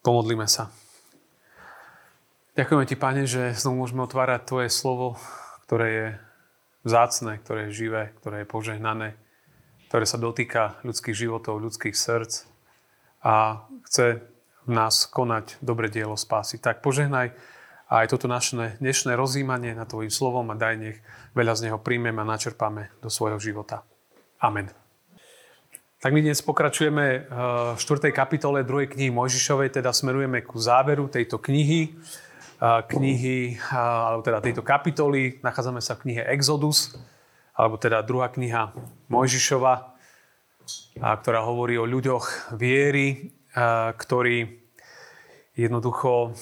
Pomodlíme sa. Ďakujeme Ti, Pane, že znovu môžeme otvárať Tvoje slovo, ktoré je vzácne, ktoré je živé, ktoré je požehnané, ktoré sa dotýka ľudských životov, ľudských srdc a chce v nás konať dobre dielo spásy. Tak požehnaj aj toto naše dnešné rozjímanie nad Tvojím slovom a daj nech veľa z neho príjmeme a načerpáme do svojho života. Amen. Tak my dnes pokračujeme v 4. kapitole 2. knihy Mojžišovej, teda smerujeme ku záveru tejto knihy, alebo teda tejto kapitoly. Nachádzame sa v knihe Exodus, alebo teda druhá kniha Mojžišova, ktorá hovorí o ľuďoch viery, ktorí jednoducho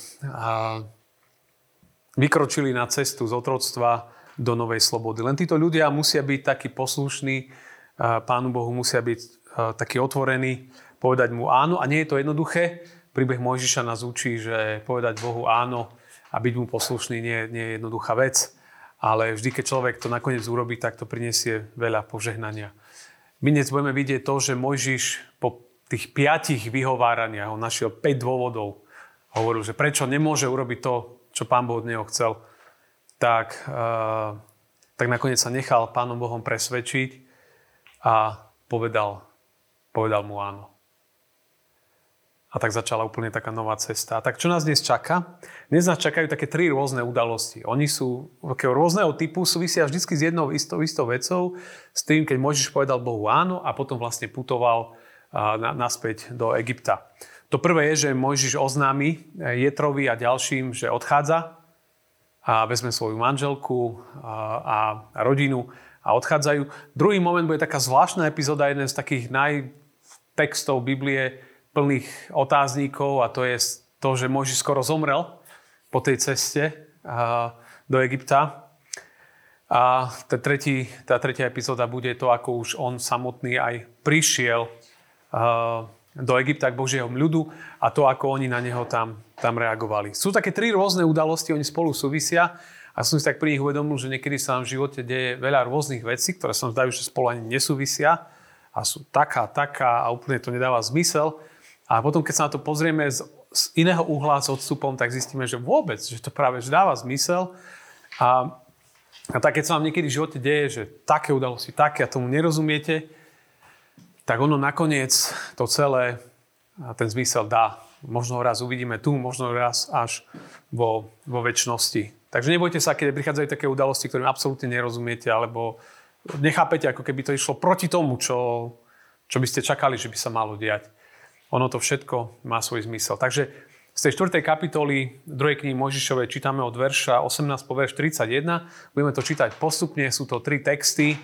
vykročili na cestu z otroctva do novej slobody. Len títo ľudia musia byť takí poslušní, Pánu Bohu, musia byť taký otvorený, povedať mu áno. A nie je to jednoduché. Príbeh Mojžiša nás učí, že povedať Bohu áno a byť mu poslušný nie je jednoduchá vec. Ale vždy, keď človek to nakoniec urobí, tak to prinesie veľa požehnania. My dnes budeme vidieť to, že Mojžiš po tých 5 vyhováraniach, on našiel 5 dôvodov, hovoril, že prečo nemôže urobiť to, čo Pán Boh od neho chcel, tak nakoniec sa nechal Pánom Bohom presvedčiť a povedal mu áno. A tak začala úplne taká nová cesta. A tak čo nás dnes čaká? Dnes nás čakajú také 3 rôzne udalosti. Oni sú rôzneho typu, súvisia vždy s jednou istou vecou, s tým, keď Mojžiš povedal Bohu áno a potom vlastne putoval naspäť do Egypta. To prvé je, že Mojžiš oznámi Jetrovi a ďalším, že odchádza a vezme svoju manželku a rodinu a odchádzajú. Druhý moment bude taká zvláštna epizóda, jeden z takých najtextov Biblie plných otázníkov, a to je to, že Mojžiš skoro zomrel po tej ceste do Egypta. A tá tretia epizóda bude to, ako už on samotný aj prišiel do Egypta k Božieho ľudu a to, ako oni na neho tam reagovali. Sú také 3 rôzne udalosti, oni spolu súvisia. A som si tak pri nich uvedomil, že niekedy sa nám v živote deje veľa rôznych vecí, ktoré sa nám zdajú, že spolu ani nesúvisia a sú taká a úplne to nedáva zmysel. A potom, keď sa na to pozrieme z iného uhla s odstupom, tak zistíme, že vôbec, že to práve dáva zmysel. A tak, keď sa vám niekedy v živote deje, že také udalosti, také a tomu nerozumiete, tak ono nakoniec to celé, ten zmysel dá. Možno raz uvidíme tu, možno raz až vo večnosti. Takže nebojte sa, keď prichádzajú také udalosti, ktorým absolútne nerozumiete, alebo nechápete, ako keby to išlo proti tomu, čo by ste čakali, že by sa malo diať. Ono to všetko má svoj zmysel. Takže z tej 4. kapitoly 2. knihy Mojžišovej čítame od verša 18 po verš 31. Budeme to čítať postupne, sú to 3 texty,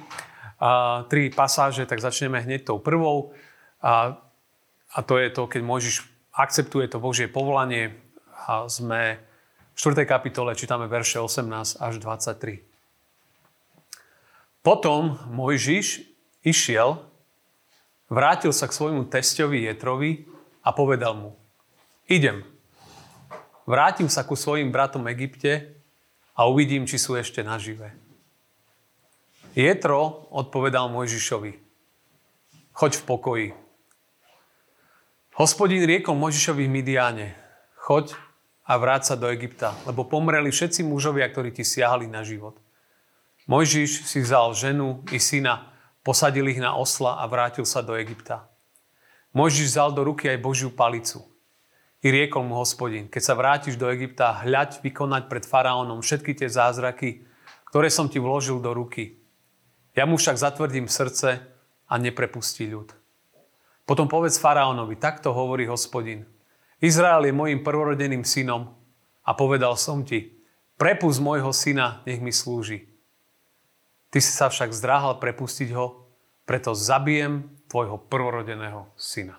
3 pasáže, tak začneme hneď tou prvou. A to je to, keď Mojžiš akceptuje to Božie povolanie a sme... V 4. kapitole čítame verše 18 až 23. Potom Mojžiš išiel, vrátil sa k svojmu tesťovi Jetrovi a povedal mu: idem, vrátim sa ku svojim bratom v Egypte a uvidím, či sú ešte nažive. Jetro odpovedal Mojžišovi: choď v pokoji. Hospodin riekol Mojžišovi v Midjáne: choď a vráť sa do Egypta, lebo pomreli všetci mužovia, ktorí ti siahali na život. Mojžiš si vzal ženu i syna, posadil ich na osla a vrátil sa do Egypta. Mojžiš vzal do ruky aj Božiu palicu. I riekol mu Hospodin: keď sa vrátiš do Egypta, hľaď vykonať pred faraónom všetky tie zázraky, ktoré som ti vložil do ruky. Ja mu však zatvrdím srdce a neprepustí ľud. Potom povedz faraónovi: takto hovorí Hospodin, Izrael je mojim prvorodeným synom a povedal som ti: prepusť môjho syna, nech mi slúži. Ty si sa však zdráhal prepustiť ho, preto zabijem tvojho prvorodeného syna.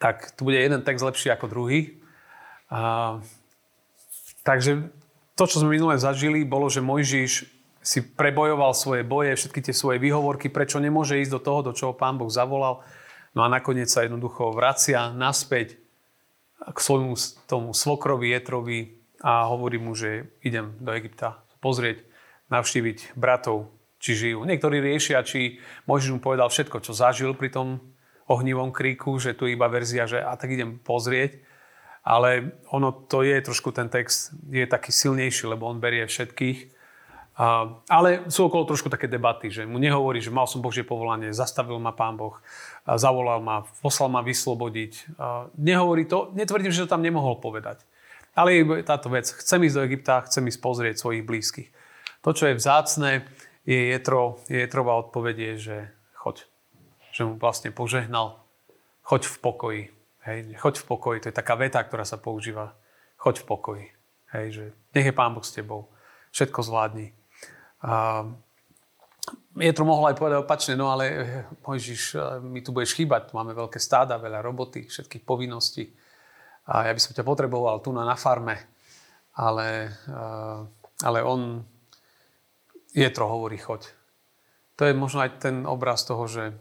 Tak tu bude jeden text lepší ako druhý. Takže to, čo sme minule zažili, bolo, že Mojžiš si prebojoval svoje boje, všetky tie svoje výhovorky, prečo nemôže ísť do toho, do čoho Pán Boh zavolal. No a nakoniec sa jednoducho vracia naspäť k svojmu tomu svokrovi Jetrovi a hovorí mu, že idem do Egypta pozrieť, navštíviť bratov, či žijú. Niektorí riešia, či Mojžiš mu povedal všetko, čo zažil pri tom ohnivom kríku, že tu iba verzia, že a tak idem pozrieť. Ale ono to je trošku, ten text je taký silnejší, lebo on berie všetkých. Ale sú okolo trošku také debaty, že mu nehovorí, že mal som Božie povolanie, zastavil ma Pán Boh, zavolal ma, poslal ma vyslobodiť. Nehovorí to, netvrdím, že to tam nemohol povedať. Ale je táto vec, chcem ísť do Egypta, chcem ísť pozrieť svojich blízkych. To, čo je vzácne, je Jetrová odpoveď, že choď. Že mu vlastne požehnal, choď v pokoji. Hej, choď v pokoji, to je taká veta, ktorá sa používa. Choď v pokoji. Hej, že nech je Pán Boh s tebou. Všetko zvládni. Jetro mohol aj povedať opačne, no ale Mojžiš, mi tu budeš chýbať. Máme veľké stáda, veľa roboty, všetkých povinností. Ja by som ťa potreboval tu na farme. Ale on, Jetro hovorí, choď. To je možno aj ten obraz toho, že...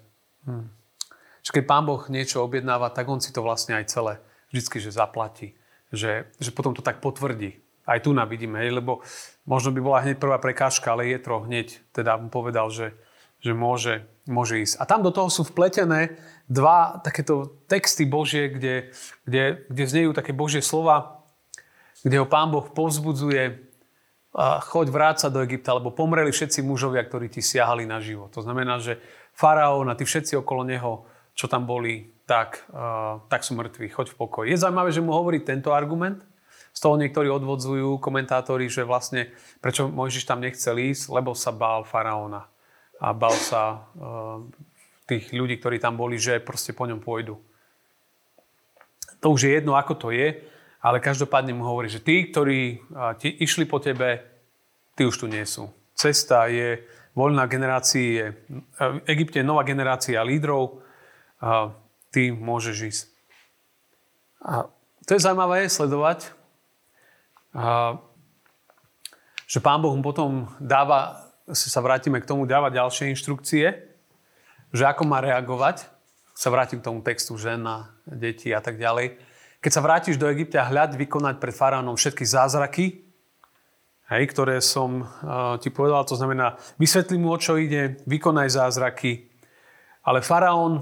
Keď Pán Boh niečo objednáva, tak on si to vlastne aj celé vždycky, že zaplatí. Že potom to tak potvrdí. Aj tu na vidíme, hej, lebo možno by bola hneď prvá prekážka, ale Jetro hneď teda mu povedal, že môže ísť. A tam do toho sú vpletené dva takéto texty Božie, kde znejú také Božie slova, kde ho Pán Boh povzbudzuje, choď vráť sa do Egypta, lebo pomreli všetci mužovia, ktorí ti siahali na život. To znamená, že faraón a tí všetci okolo neho, čo tam boli, tak sú mŕtvi. Choď v pokoji. Je zaujímavé, že mu hovorí tento argument. Z toho niektorí odvodzujú komentátori, že vlastne prečo Mojžiš tam nechcel ísť, lebo sa bál faraóna. A bál sa tých ľudí, ktorí tam boli, že proste po ňom pôjdu. To už je jedno, ako to je, ale každopádne mu hovorí, že tí, ktorí išli po tebe, tí už tu nie sú. Cesta je voľná generácie, v Egypte je nová generácia lídrov, ty môžeš ísť. A to je zaujímavé sledovať, že Pán Boh mu potom dáva, sa vrátime k tomu, dáva ďalšie inštrukcie, že ako má reagovať. Sa vrátim k tomu textu žena, deti a tak ďalej. Keď sa vrátiš do Egypta, hľad vykonať pred faraónom všetky zázraky, hej, ktoré som ti povedal, to znamená, vysvetli mu, o čo ide, vykonaj zázraky, ale faraón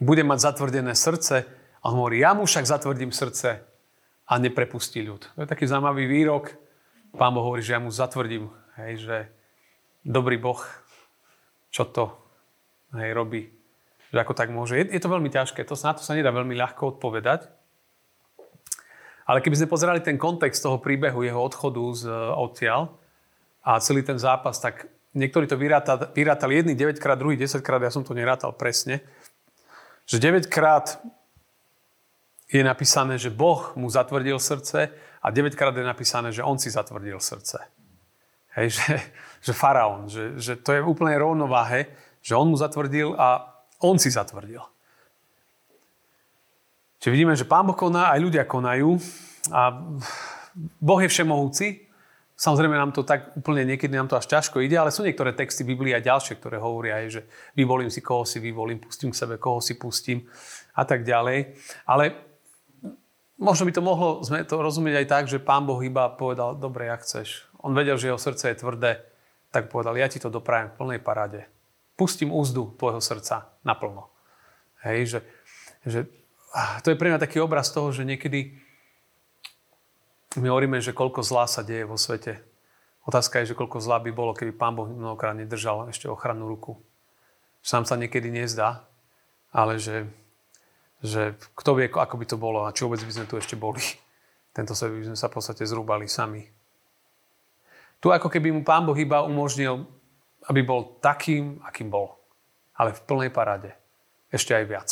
bude mať zatvrdené srdce a hovorí, ja mu však zatvrdím srdce a neprepustí ľud. To je taký zaujímavý výrok. Pán Boh hovorí, že ja mu zatvrdím, hej, že dobrý Boh, čo to, hej, robí, že ako tak môže. Je to veľmi ťažké, na to sa nedá veľmi ľahko odpovedať. Ale keby sme pozerali ten kontext toho príbehu, jeho odchodu odtiaľ a celý ten zápas, tak niektorí to vyrátali jedný 9-krát, druhý 10-krát, ja som to nerátal presne, že 9-krát je napísané, že Boh mu zatvrdil srdce a 9-krát je napísané, že on si zatvrdil srdce. Hej, že faraón, že to je úplne rovnováhe, že on mu zatvrdil a on si zatvrdil. Čiže vidíme, že Pán Boh koná, aj ľudia konajú a Boh je všemohúci. Samozrejme nám to tak úplne niekedy nám to až ťažko ide, ale sú niektoré texty Biblie a ďalšie, ktoré hovoria aj, že vyvolím si, koho si vyvolím, pustím k sebe, koho si pustím a tak ďalej. Ale možno by to mohlo sme to rozumieť aj tak, že Pán Boh iba povedal, dobre, jak chceš. On vedel, že jeho srdce je tvrdé, tak povedal, ja ti to doprajem v plnej paráde. Pustím úzdu tvojho srdca naplno. Hej, že to je pre mňa taký obraz toho, že niekedy my hovoríme, že koľko zla sa deje vo svete. Otázka je, že koľko zla by bolo, keby Pán Boh mnohokrát nedržal ešte ochrannú ruku. Sám sa niekedy nezdá, ale že kto vie, ako by to bolo a či vôbec by sme tu ešte boli. Tento svet by sme sa v podstate zrúbali sami. Tu ako keby mu Pán Boh iba umožnil, aby bol takým, akým bol. Ale v plnej paráde. Ešte aj viac.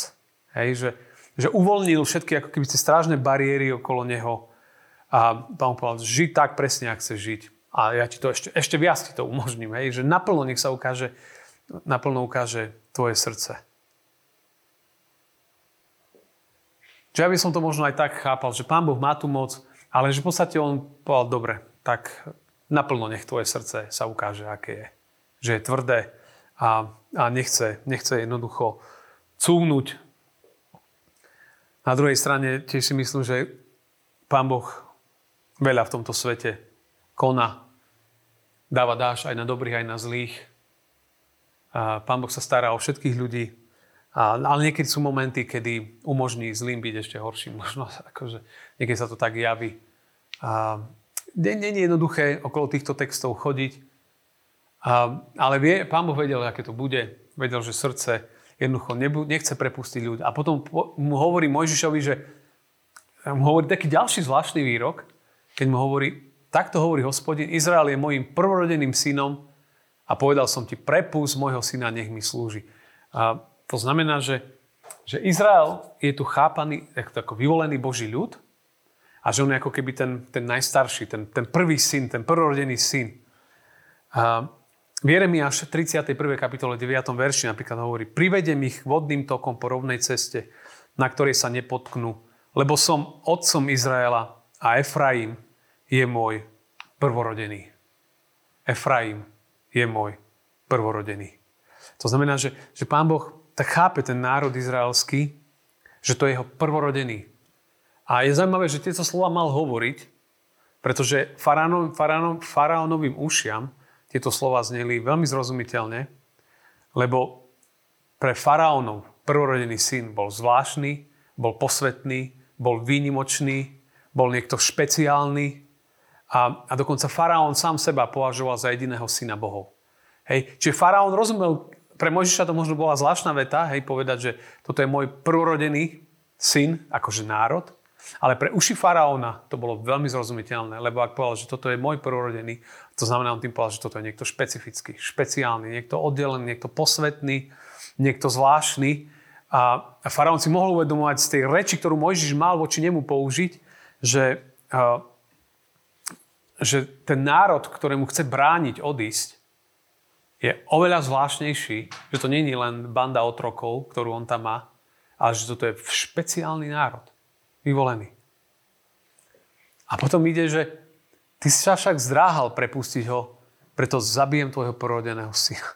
Hej, že uvoľnil všetky ako keby tie strážne bariéry okolo neho. A Pán povedal, žij tak presne, ak chceš žiť. A ja ti to ešte viac ti to umožním. Hej? Že naplno nech sa ukáže, naplno ukáže tvoje srdce. Čiže ja by som to možno aj tak chápal, že Pán Boh má tú moc, ale že v podstate on povedal, dobre, tak naplno nech tvoje srdce sa ukáže, aké je. Že je tvrdé a nechce jednoducho cúvnuť. Na druhej strane tiež si myslím, že Pán Boh veľa v tomto svete koná. Dáva dáš aj na dobrých, aj na zlých. Pán Boh sa stará o všetkých ľudí, ale niekedy sú momenty, kedy umožní zlým byť ešte horším. Možno akože niekedy sa to tak javí. Nie je jednoduché okolo týchto textov chodiť, ale Pán Boh vedel, aké to bude. Vedel, že srdce jednoducho nechce prepustiť ľudí. A potom mu hovorí Mojžišovi, že mu hovorí taký ďalší zvláštny výrok, keď mu hovorí: takto hovorí Hospodin, Izrael je mojím prvorodeným synom a povedal som ti, prepust môjho syna, nech mi slúži. A to znamená, že Izrael je tu chápaný ako vyvolený Boží ľud a že on je ako keby ten najstarší, ten prvý syn, ten prvorodený syn. A v Jeremiáš 31. kapitole 9. verši napríklad hovorí: privedem ich vodným tokom po rovnej ceste, na ktorej sa nepotknú, lebo som otcom Izraela a Efraím je môj prvorodený. Efraím je môj prvorodený. To znamená, že Pán Boh tak chápe ten národ izraelský, že to je jeho prvorodený. A je zaujímavé, že tieto slova mal hovoriť, pretože faraónovým ušiam tieto slova zneli veľmi zrozumiteľne, lebo pre faraónov prvorodený syn bol zvláštny, bol posvätný, bol výnimočný, bol niekto špeciálny. A dokonca faraón sám seba považoval za jediného syna bohov. Hej. Čiže faraón rozumel, pre Mojžiša to možno bola zvláštna veta, hej, povedať, že toto je môj prvorodený syn, akože národ. Ale pre uši faraóna to bolo veľmi zrozumiteľné, lebo ak povedal, že toto je môj prvorodený, to znamená, on tým povedal, že toto je niekto špecifický, špeciálny, niekto oddelený, niekto posvätný, niekto zvláštny. A faraón si mohol uvedomovať z tej reči, ktorú Mojžiš mal voči nemu použiť, že ten národ, ktorému chce brániť odísť, je oveľa zvláštnejší, že to nie je len banda otrokov, ktorú on tam má, ale že toto je špeciálny národ, vyvolený. A potom ide, že ty sa však zdráhal prepustiť ho, preto zabijem tvojho prvorodeného syna.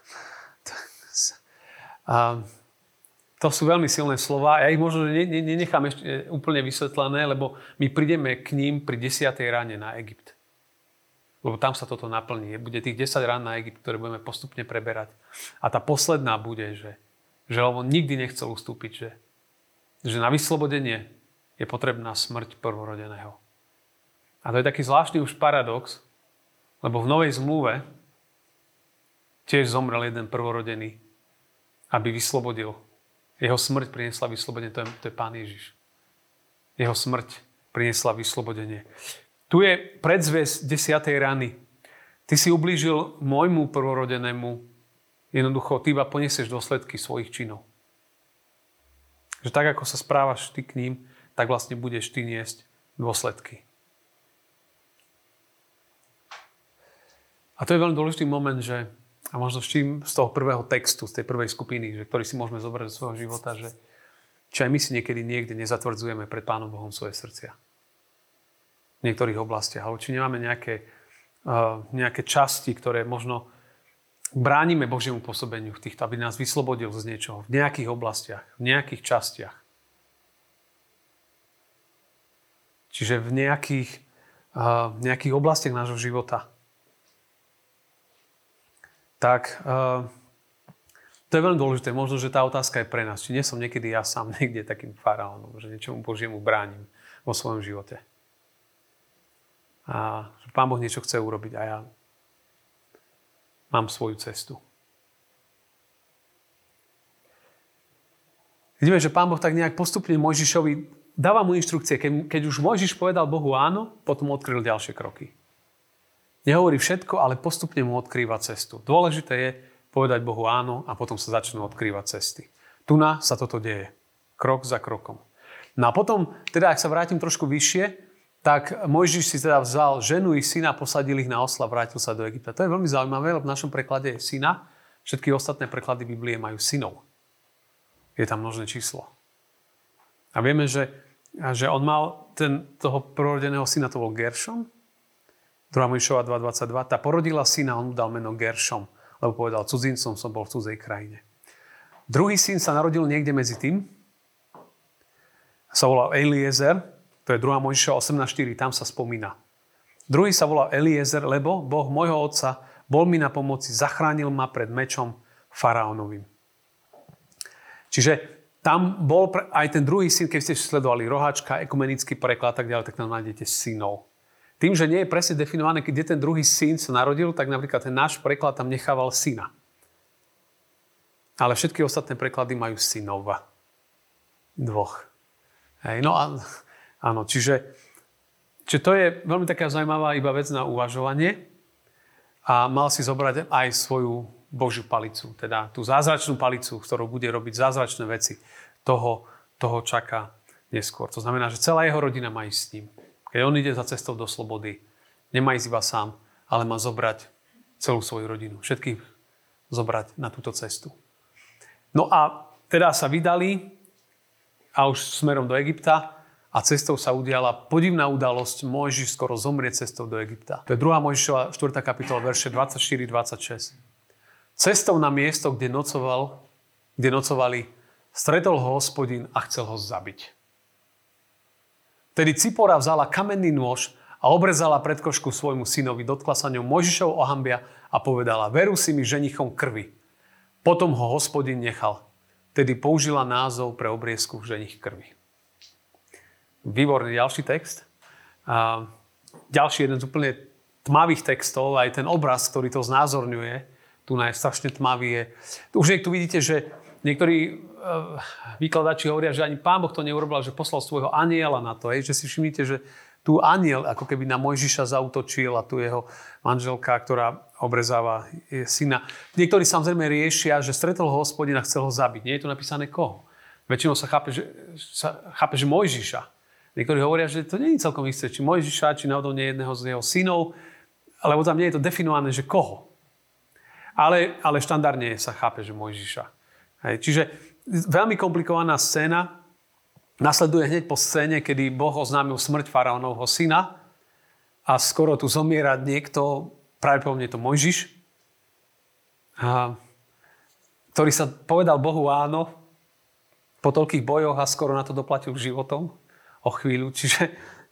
To sú veľmi silné slova. Ja ich možno nenechám ešte úplne vysvetlené, lebo my prídeme k ním pri 10. ráne na Egypt. Lebo tam sa toto naplní. Bude tých 10 rán na Egypt, ktoré budeme postupne preberať. A tá posledná bude, že on nikdy nechcel ustúpiť, že na vyslobodenie je potrebná smrť prvorodeného. A to je taký zvláštny už paradox, lebo v Novej zmluve tiež zomrel jeden prvorodený, aby vyslobodil. Jeho smrť priniesla vyslobodenie, to je Pán Ježiš. Jeho smrť priniesla vyslobodenie. Tu je predzviesť 10. rany. Ty si ublížil môjmu prvorodenému. Jednoducho, ty iba poniesieš dôsledky svojich činov. Že tak, ako sa správaš ty k ním, tak vlastne budeš ty niesť dôsledky. A to je veľmi dôležitý moment, že, a možno s čím z toho prvého textu, z tej prvej skupiny, že, ktorý si môžeme zobrať do svojho života, že či aj my si niekedy niekde nezatvrdzujeme pred Pánom Bohom svoje srdcia. V niektorých oblastiach. Ale či nemáme nejaké časti, ktoré možno bránime Božiemu pôsobeniu v týchto, aby nás vyslobodil z niečoho. V nejakých oblastiach, v nejakých častiach. Čiže v nejakých oblastiach nášho života. Tak to je veľmi dôležité. Možno, že tá otázka je pre nás. Či nie som niekedy ja sám niekde takým faraónom, že niečomu Božiemu bránim vo svojom živote. A že Pán Boh niečo chce urobiť a ja mám svoju cestu. Vidíme, že Pán Boh tak nejak postupne Mojžišovi dáva mu inštrukcie. Keď už Mojžiš povedal Bohu áno, potom odkryl ďalšie kroky. Nehovorí všetko, ale postupne mu odkrýva cestu. Dôležité je povedať Bohu áno a potom sa začnú odkrývať cesty. Tuná sa toto deje. Krok za krokom. No a potom, teda ak sa vrátim trošku vyššie, tak Mojžiš si teda vzal ženu i syna, posadil ich na osla, vrátil sa do Egypta. To je veľmi zaujímavé, lebo v našom preklade je syna. Všetky ostatné preklady Biblie majú synov. Je tam množné číslo. A vieme, že on mal toho prvorodeného syna, to bol Geršon. 2. Mojžišova 2.22. Tá porodila syna, on mu dal meno Geršom, lebo povedal, cudzincom som bol v cudzej krajine. Druhý syn sa narodil niekde medzi tým. Sa volal Eliezer. To je 2. Mojžišova 18.4, tam sa spomína. Druhý sa volal Eliezer, lebo Boh môjho otca bol mi na pomoci, zachránil ma pred mečom faraónovým. Čiže tam bol aj ten druhý syn, keď ste sledovali roháčka, ekumenický preklad, tak ďalej, tak tam nájdete synov. Tým, že nie je presne definované, kde ten druhý syn sa narodil, tak napríklad ten náš preklad tam nechával syna. Ale všetky ostatné preklady majú synova. Dvoch. Hej, no a áno, čiže to je veľmi taká zaujímavá iba vec na uvažovanie. A mal si zobrať aj svoju Božiu palicu, teda tú zázračnú palicu, ktorou bude robiť zázračné veci. Toho čaká neskôr. To znamená, že celá jeho rodina má ísť s ním. Keď on ide za cestou do slobody, nemá ísť iba sám, ale má zobrať celú svoju rodinu. Všetkých zobrať na túto cestu. No a teda sa vydali a už smerom do Egypta a cestou sa udiala podivná udalosť. Mojžiš skoro zomrie cestou do Egypta. To je 2. Mojžišova 4. kapitola, verše 24-26. Cestou na miesto, kde nocovali, stretol ho Hospodin a chcel ho zabiť. Tedy Cipora vzala kamenný nôž a obrezala predkošku svojmu synovi, dotkla sa ňou Mojžišovho ohambia a povedala: veru si mi ženichom krvi. Potom ho Hospodin nechal. Tedy použila názov pre obriezku ženich krvi. Výborný ďalší text. A ďalší jeden z úplne tmavých textov, aj ten obraz, ktorý to znázorňuje, tu je strašne tmavý. Už niekto vidíte, že niektorí výkladači hovoria, že ani Pán Boh to neurobil, že poslal svojho aniela na to. Že si všimnite, že tu aniel ako keby na Mojžiša zautočil a tu jeho manželka, ktorá obrezáva syna. Niektorí samozrejme riešia, že stretol ho Hospodin a chcel ho zabiť. Nie je tu napísané koho. Väčšinou sa chápe, že Mojžiša. Niektorí hovoria, že to nie je celkom isté, či Mojžiša, či náhodou nie jedného z jeho synov, lebo tam nie je to definované, že koho. Ale štandardne sa chápe, že Mojžiša. Hej. Čiže veľmi komplikovaná scéna. Nasleduje hneď po scéne, kedy Boh oznámil smrť faraónovho syna a skoro tu zomiera niekto, pravdepodobne to Mojžiš, ktorý sa povedal Bohu áno po toľkých bojoch a skoro na to doplatil životom o chvíľu.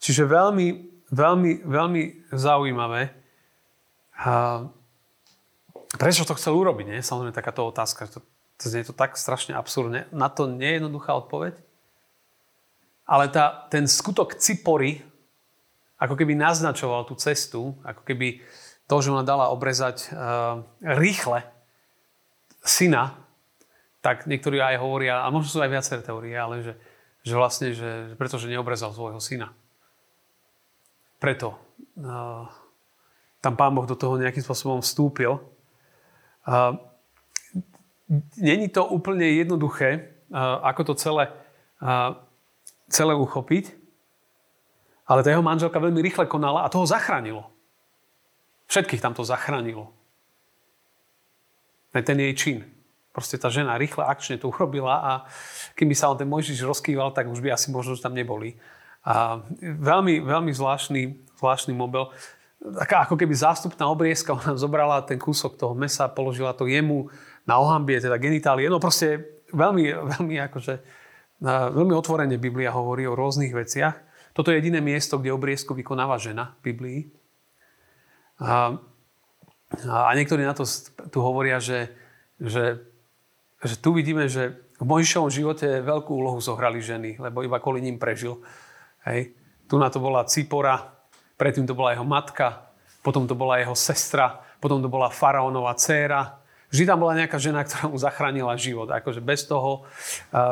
Čiže veľmi, veľmi, veľmi zaujímavé. Prečo to chcel urobiť? Nie? Samozrejme takáto otázka, že to znie to tak strašne absurdne. Na to nie je jednoduchá odpoveď. Ale ten skutok Cipory ako keby naznačoval tú cestu, ako keby to, že ona dala obrezať rýchle syna, tak niektorí aj hovoria, a možno sú aj viaceré teórie, ale že vlastne, že pretože neobrezal svojho syna. Preto tam Pán Boh do toho nejakým spôsobom vstúpil. Není to úplne jednoduché, ako to celé uchopiť, ale tá jeho manželka veľmi rýchle konala a to ho zachránilo. Všetkých tam to zachránilo. Aj ten jej čin. Proste tá žena rýchle akčne to urobila a kým by sa on ten Mojžiš rozkýval, tak už by asi možno tam neboli. A veľmi, veľmi zvláštny mobil. Taká ako keby zástupná obriezka, ona zobrala ten kúsok toho mesa, položila to jemu na ohambie, teda genitálie. No proste veľmi, veľmi akože... Veľmi otvorene Biblia hovorí o rôznych veciach. Toto je jediné miesto, kde obriezku vykonáva žena v Biblii. A niektorí na to tu hovoria, že tu vidíme, že v Mojžišovom živote veľkú úlohu zohrali ženy, lebo iba kvôli ním prežil. Hej. Tu na to bola Cipora, predtým to bola jeho matka, potom to bola jeho sestra, potom to bola faraónova dcéra. Vždy tam bola nejaká žena, ktorá mu zachránila život. Akože bez toho,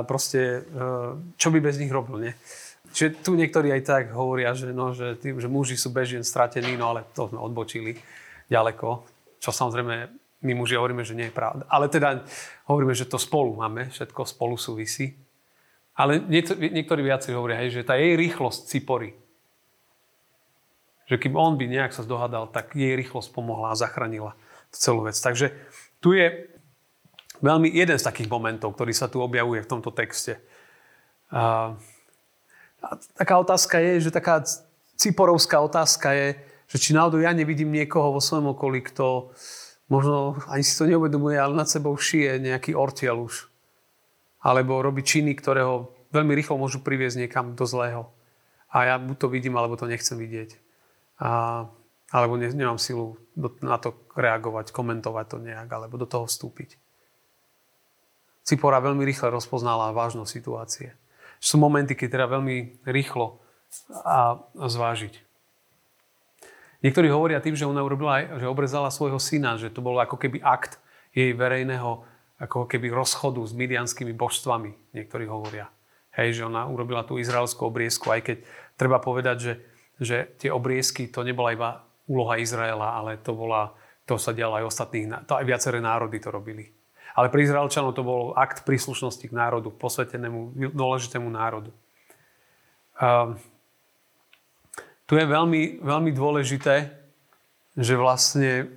proste, čo by bez nich robil, nie? Čiže tu niektorí aj tak hovoria, že muži sú bežne stratení, no ale to sme odbočili ďaleko. Čo samozrejme, my muži hovoríme, že nie je pravda. Ale teda hovoríme, že to spolu máme, všetko spolu súvisí. Ale niektorí viaci hovoria, hej, že tá jej rýchlosť Cipory, že kým on by nejak sa dohadal, tak jej rýchlosť pomohla a zachránila celú vec. Takže tu je veľmi jeden z takých momentov, ktorý sa tu objavuje v tomto texte. A taká otázka je, že taká ciporovská otázka je, že či náhodou ja nevidím niekoho vo svojom okolí, kto možno ani si to neuvedomuje, ale nad sebou šije nejaký ortiel už. Alebo robí činy, ktoré ho veľmi rýchlo môžu priviesť niekam do zlého. A ja buď to vidím, alebo to nechcem vidieť. Alebo nemám silu na to reagovať, komentovať to nejak, alebo do toho vstúpiť. Cipora veľmi rýchle rozpoznala vážnosť situácie. Sú momenty, keď treba veľmi rýchlo a zvážiť. Niektorí hovoria tým, že ona urobila, že obrezala svojho syna, že to bolo ako keby akt jej verejného ako keby rozchodu s midianskými božstvami. Niektorí hovoria, hej, že ona urobila tú izraelskú obriezku, aj keď treba povedať, že tie obriezky to nebola iba úloha Izraela, ale to sa dialo aj ostatných, to aj viaceré národy to robili. Ale pre Izraelčanov to bol akt príslušnosti k národu, posvetenému, dôležitému národu. Tu je veľmi, veľmi dôležité, že vlastne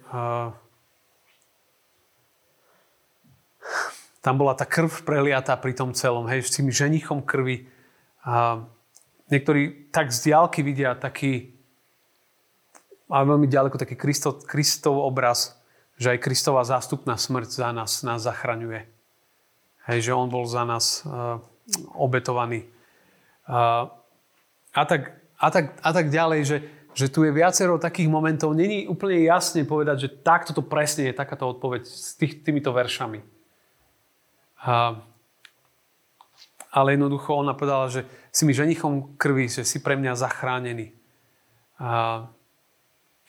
tam bola tá krv preliatá pri tom celom, hej, s tým ženichom krvi. Niektorí tak z diaľky vidia taký, ale veľmi ďaleko, taký Kristov obraz, že aj Kristova zástupná smrť za nás zachraňuje. Hej, že on bol za nás obetovaný. A tak ďalej, že tu je viacero takých momentov. Není úplne jasne povedať, že takto to presne je takáto odpoveď s týmito veršami. Ale jednoducho ona povedala, že si mi ženichom krvi, že si pre mňa zachránený.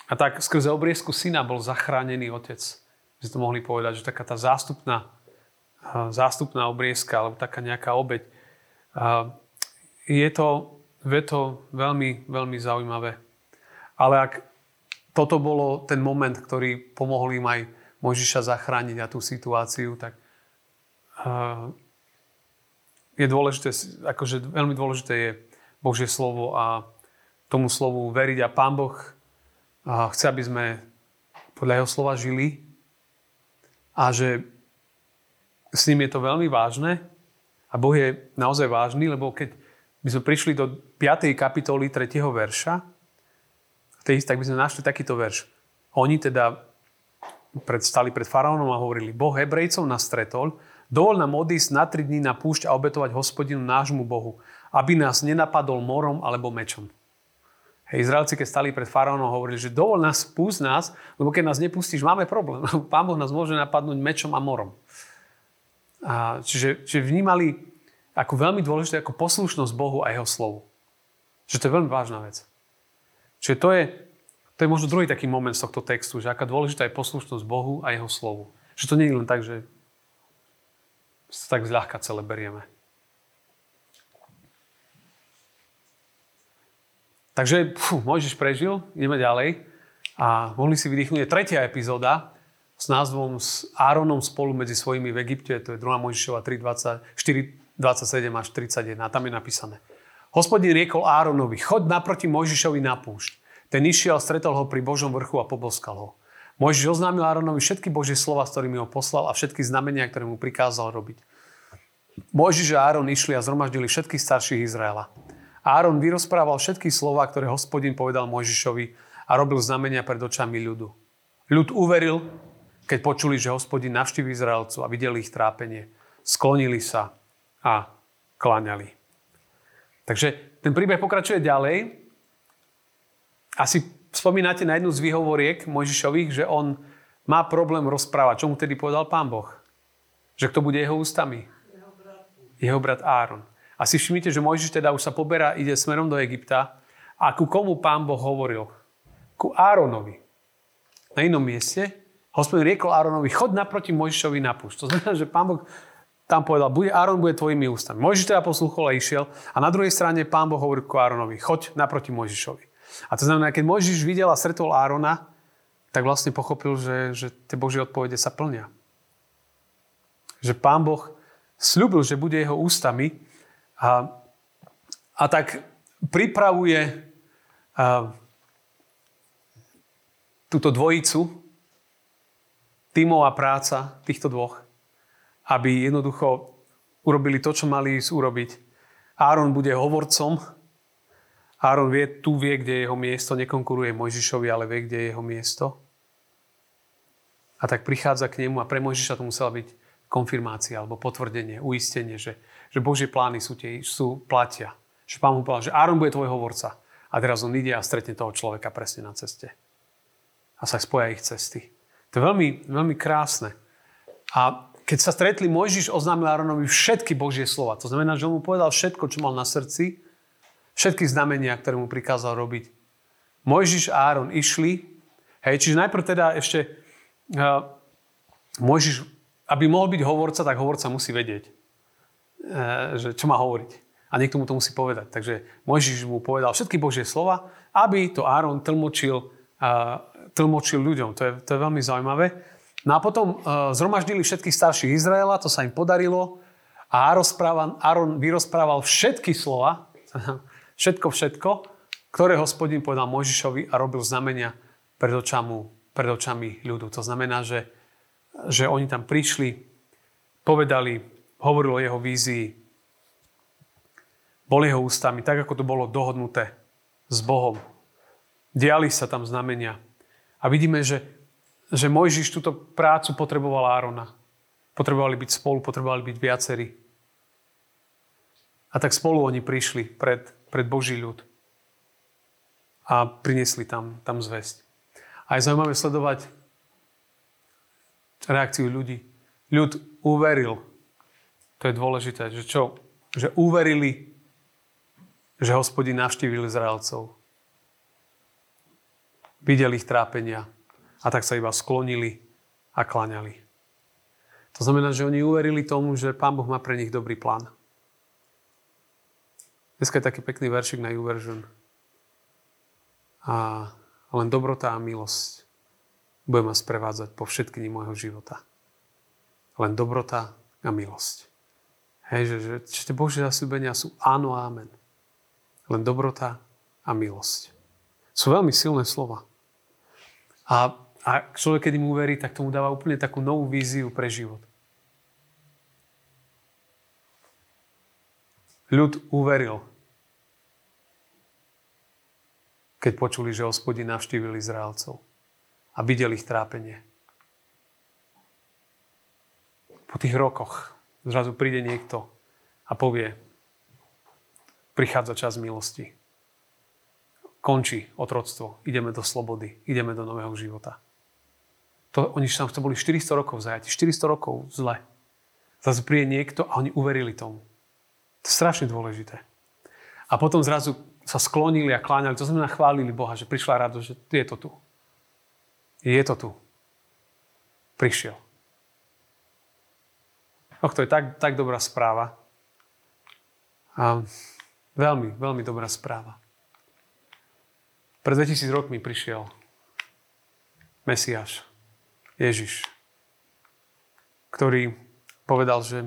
A tak skrze obriezku syna bol zachránený otec. Že to mohli povedať, že taká tá zástupná obriezka, alebo taká nejaká obeť. Je to veľmi, veľmi zaujímavé. Ale ak toto bolo ten moment, ktorý pomohol im aj Mojžiša zachrániť a tú situáciu, tak je dôležité, akože veľmi dôležité je Božie slovo a tomu slovu veriť. A Pán Boh chce, aby sme podľa jeho slova žili a že s ním je to veľmi vážne a Boh je naozaj vážny, lebo keď my sme prišli do 5. kapitoly 3. verša, tak by sme našli takýto verš. Oni teda stali pred faraónom a hovorili: Boh Hebrejcov nás stretol, dovol nám odísť na 3 dní na púšť a obetovať Hospodinu nášmu Bohu, aby nás nenapadol morom alebo mečom. Hej, Izraelci, keď stali pred faraónom, hovorili, že dovol nás, púsť nás, lebo keď nás nepustíš, máme problém. Pán Boh nás môže napadnúť mečom a morom. Čiže vnímali ako veľmi dôležité, ako poslušnosť Bohu a jeho slovu. Že to je veľmi vážna vec. Čiže to je možno druhý taký moment z tohto textu, že aká dôležitá je poslušnosť Bohu a jeho slovu. Že to nie je len tak, že sa tak zľahka celé berieme. Takže Mojžiš prežil, ideme ďalej. A mohli si vydýchnuť, je tretia epizóda s názvom S Áronom spolu medzi svojimi v Egypte, to je 2. Mojžišova 3.27 až 31. A tam je napísané: Hospodin riekol Áronovi: Choď naproti Mojžišovi na púšť. Ten išiel, stretol ho pri Božom vrchu a poboskal ho. Mojžiš oznámil Áronovi všetky Božie slova, s ktorými ho poslal, a všetky znamenia, ktoré mu prikázal robiť. Mojžiš a Áron išli a zhromaždili všetkých starších Izraela. Áron vyrozprával všetky slova, ktoré Hospodin povedal Mojžišovi, a robil znamenia pred očami ľudu. Ľud uveril, keď počuli, že Hospodin navštívi Izraelcov, a videli ich trápenie. Sklonili sa a kláňali. Takže ten príbeh pokračuje ďalej. Asi spomínate na jednu z výhovoriek Mojžišových, že on má problém rozprávať. Čo mu tedy povedal Pán Boh? Že kto bude jeho ústami? Jeho brat Áron. A si všimnite, že Mojžiš teda už sa poberá, ide smerom do Egypta. A ku komu Pán Boh hovoril? Ku Áronovi. Na inom mieste Hospodin riekol Áronovi: Choď naproti Mojžišovi na púšť. To znamená, že Pán Boh tam povedal: Áron bude tvojimi ústami. Mojžiš teda poslúchol a išiel. A na druhej strane Pán Boh hovorí ku Áronovi: Choď naproti Mojžišovi. A to znamená, keď Mojžiš videl a stretol Árona, tak vlastne pochopil, že tie Božie odpovede sa plnia. Že Pán Boh sľúbil, že bude jeho ústami, a tak pripravuje túto dvojicu, tímová práca týchto dvoch, aby jednoducho urobili to, čo mali ísť urobiť. Áron bude hovorcom. Áron vie, kde je jeho miesto. Nekonkuruje Mojžišovi, ale vie, kde je jeho miesto. A tak prichádza k nemu, a pre Mojžiša to musela byť konfirmácia alebo potvrdenie, uistenie, že Božie plány sú platia. Že Pán mu povedal, že Áron bude tvoj hovorca. A teraz on ide a stretne toho človeka presne na ceste. A sa spoja ich cesty. To je veľmi, veľmi krásne. A Keď sa stretli, Mojžiš oznámil Áronovi všetky Božie slova. To znamená, že on mu povedal všetko, čo mal na srdci, všetky znamenia, ktoré mu prikázal robiť. Mojžiš a Áron išli. Hej, čiže najprv teda ešte Mojžiš, aby mohol byť hovorca, tak hovorca musí vedieť, že čo má hovoriť. A niekto mu to musí povedať. Takže Mojžiš mu povedal všetky Božie slova, aby to Áron tlmočil ľuďom. To je veľmi zaujímavé. No a potom zhromaždili všetkých starších Izraela, to sa im podarilo a Áron vyrozprával všetky slova, všetko, ktoré Hospodin povedal Mojžišovi a robil znamenia pred očami ľudu. To znamená, že oni tam prišli, povedali, hovoril o jeho vízii, bol jeho ústami, tak ako to bolo dohodnuté s Bohom. Diali sa tam znamenia a vidíme, že Mojžiš túto prácu potreboval Árona. Potrebovali byť spolu, potrebovali byť viacerí. A tak spolu oni prišli pred Boží ľud a priniesli tam zvesť. A je zaujímavé sledovať reakciu ľudí. Ľud uveril. To je dôležité, že uverili, že Hospodin navštívil Izraelcov. Videli ich trápenia. A tak sa iba sklonili a kláňali. To znamená, že oni uverili tomu, že Pán Boh má pre nich dobrý plán. Dneska je taký pekný veršik na YouVersion. A len dobrota a milosť bude ma sprevádzať po všetky dni môjho života. Len dobrota a milosť. Hej, že tie Božie zasľúbenia sú áno a amen. Len dobrota a milosť. Sú veľmi silné slova. A človek, keď mu uverí, tak tomu dáva úplne takú novú víziu pre život. Ľud uveril, keď počuli, že Hospodin navštívil Izraelcov a videl ich trápenie. Po tých rokoch zrazu príde niekto a povie, prichádza čas milosti. Končí otroctvo, ideme do slobody, ideme do nového života. Oni tam boli 400 rokov zajati, 400 rokov zle. Zrazu príde niekto a oni uverili tomu. To je strašne dôležité. A potom zrazu sa sklonili a kláňali. To znamená, chválili Boha, že prišla radosť, že je to tu. Je to tu. Prišiel. To je tak dobrá správa. A veľmi, veľmi dobrá správa. Pred 2000 rokmi prišiel Mesiáš. Ježiš, ktorý povedal, že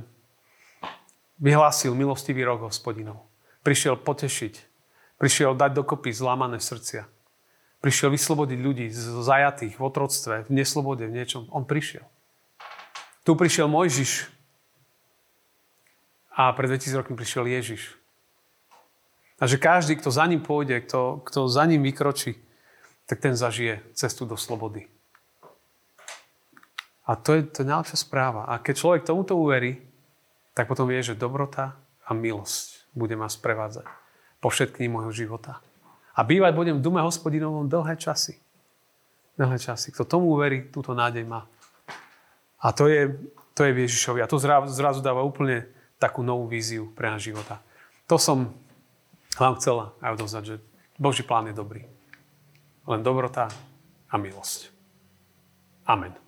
vyhlásil milostivý rok Hospodinov. Prišiel potešiť, prišiel dať dokopy zlámané srdcia, prišiel vyslobodiť ľudí z zajatých v otroctve, v neslobode, v niečom. On prišiel. Tu prišiel Mojžiš a pred 2000 rokmi prišiel Ježiš. A že každý, kto za ním pôjde, kto za ním vykročí, tak ten zažije cestu do slobody. A to je najlepšia správa. A keď človek tomuto uverí, tak potom vie, že dobrota a milosť bude ma sprevádzať po všetkým môjho života. A bývať budem v dome Hospodinovom dlhé časy. Dlhé časy. Kto tomu uverí, túto nádej má. A to je v Ježišovi. A to zrazu dáva úplne takú novú víziu pre náš života. To som vám chcela aj odovzdať, že Boží plán je dobrý. Len dobrota a milosť. Amen.